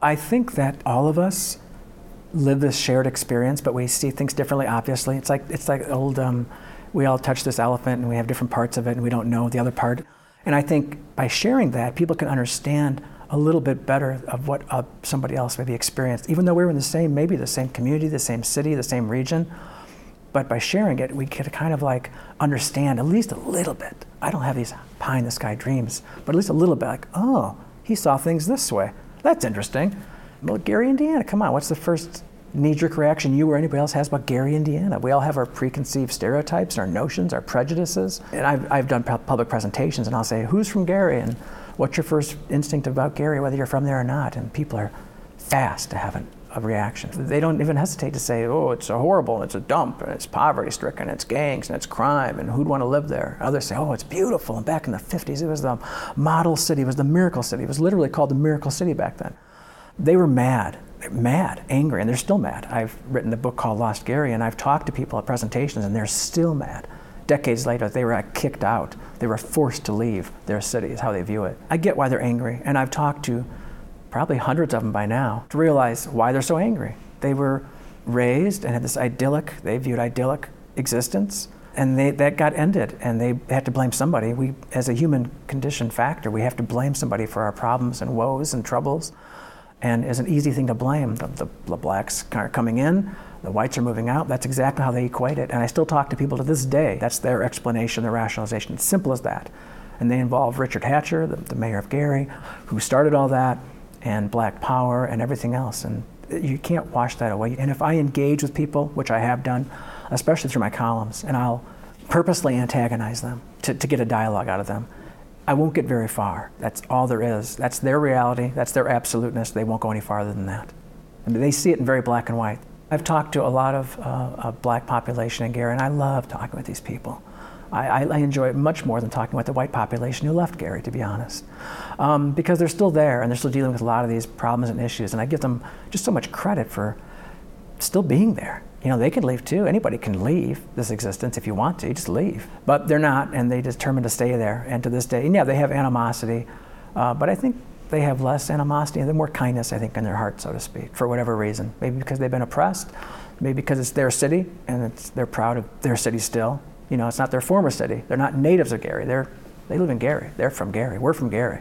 I think that all of us live this shared experience, but we see things differently, obviously. It's like old, we all touch this elephant and we have different parts of it and we don't know the other part. And I think by sharing that, people can understand a little bit better of what somebody else maybe experienced, even though we were in the same, maybe the same community, the same city, the same region. But by sharing it, we could kind of like understand at least a little bit. I don't have these pie in the sky dreams, but at least a little bit like, oh, he saw things this way. That's interesting. Well, Gary, Indiana, come on, what's the first knee-jerk reaction you or anybody else has about Gary, Indiana? We all have our preconceived stereotypes, our notions, our prejudices. And I've done public presentations and I'll say, who's from Gary? And what's your first instinct about Gary, whether you're from there or not? And people are fast to have a reaction. They don't even hesitate to say, oh, it's a horrible, it's a dump, and it's poverty-stricken, it's gangs, and it's crime, and who'd want to live there? Others say, oh, it's beautiful. And back in the 50s, it was the model city, it was the miracle city. It was literally called the miracle city back then. They were mad. They're mad, angry, and they're still mad. I've written a book called Lost Gary, and I've talked to people at presentations, and they're still mad. Decades later, they were kicked out. They were forced to leave their city, is how they view it. I get why they're angry, and I've talked to probably hundreds of them by now to realize why they're so angry. They were raised and had this idyllic existence, and that got ended, and they had to blame somebody. We, as a human condition factor, we have to blame somebody for our problems and woes and troubles. And it's an easy thing to blame. The blacks are coming in, the whites are moving out. That's exactly how they equate it. And I still talk to people to this day. That's their explanation, their rationalization. It's simple as that. And they involve Richard Hatcher, the mayor of Gary, who started all that, and black power and everything else. And you can't wash that away. And if I engage with people, which I have done, especially through my columns, and I'll purposely antagonize them to get a dialogue out of them, I won't get very far. That's all there is. That's their reality. That's their absoluteness. They won't go any farther than that. I mean, they see it in very black and white. I've talked to a lot of black population in Gary, and I love talking with these people. I enjoy it much more than talking with the white population who left Gary, to be honest, because they're still there and they're still dealing with a lot of these problems and issues. And I give them just so much credit for still being there. You know, they can leave too. Anybody can leave this existence if you want to. You just leave. But they're not, and they determined to stay there. And to this day, and yeah, they have animosity, but I think they have less animosity and more kindness, I think, in their heart, so to speak, for whatever reason. Maybe because they've been oppressed, maybe because it's their city, and they're proud of their city still. You know, it's not their former city. They're not natives of Gary. They live in Gary. They're from Gary. We're from Gary.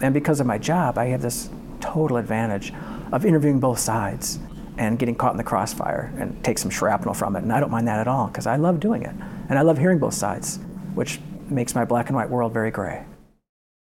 And because of my job, I have this total advantage of interviewing both sides and getting caught in the crossfire and take some shrapnel from it. And I don't mind that at all, because I love doing it. And I love hearing both sides, which makes my black and white world very gray.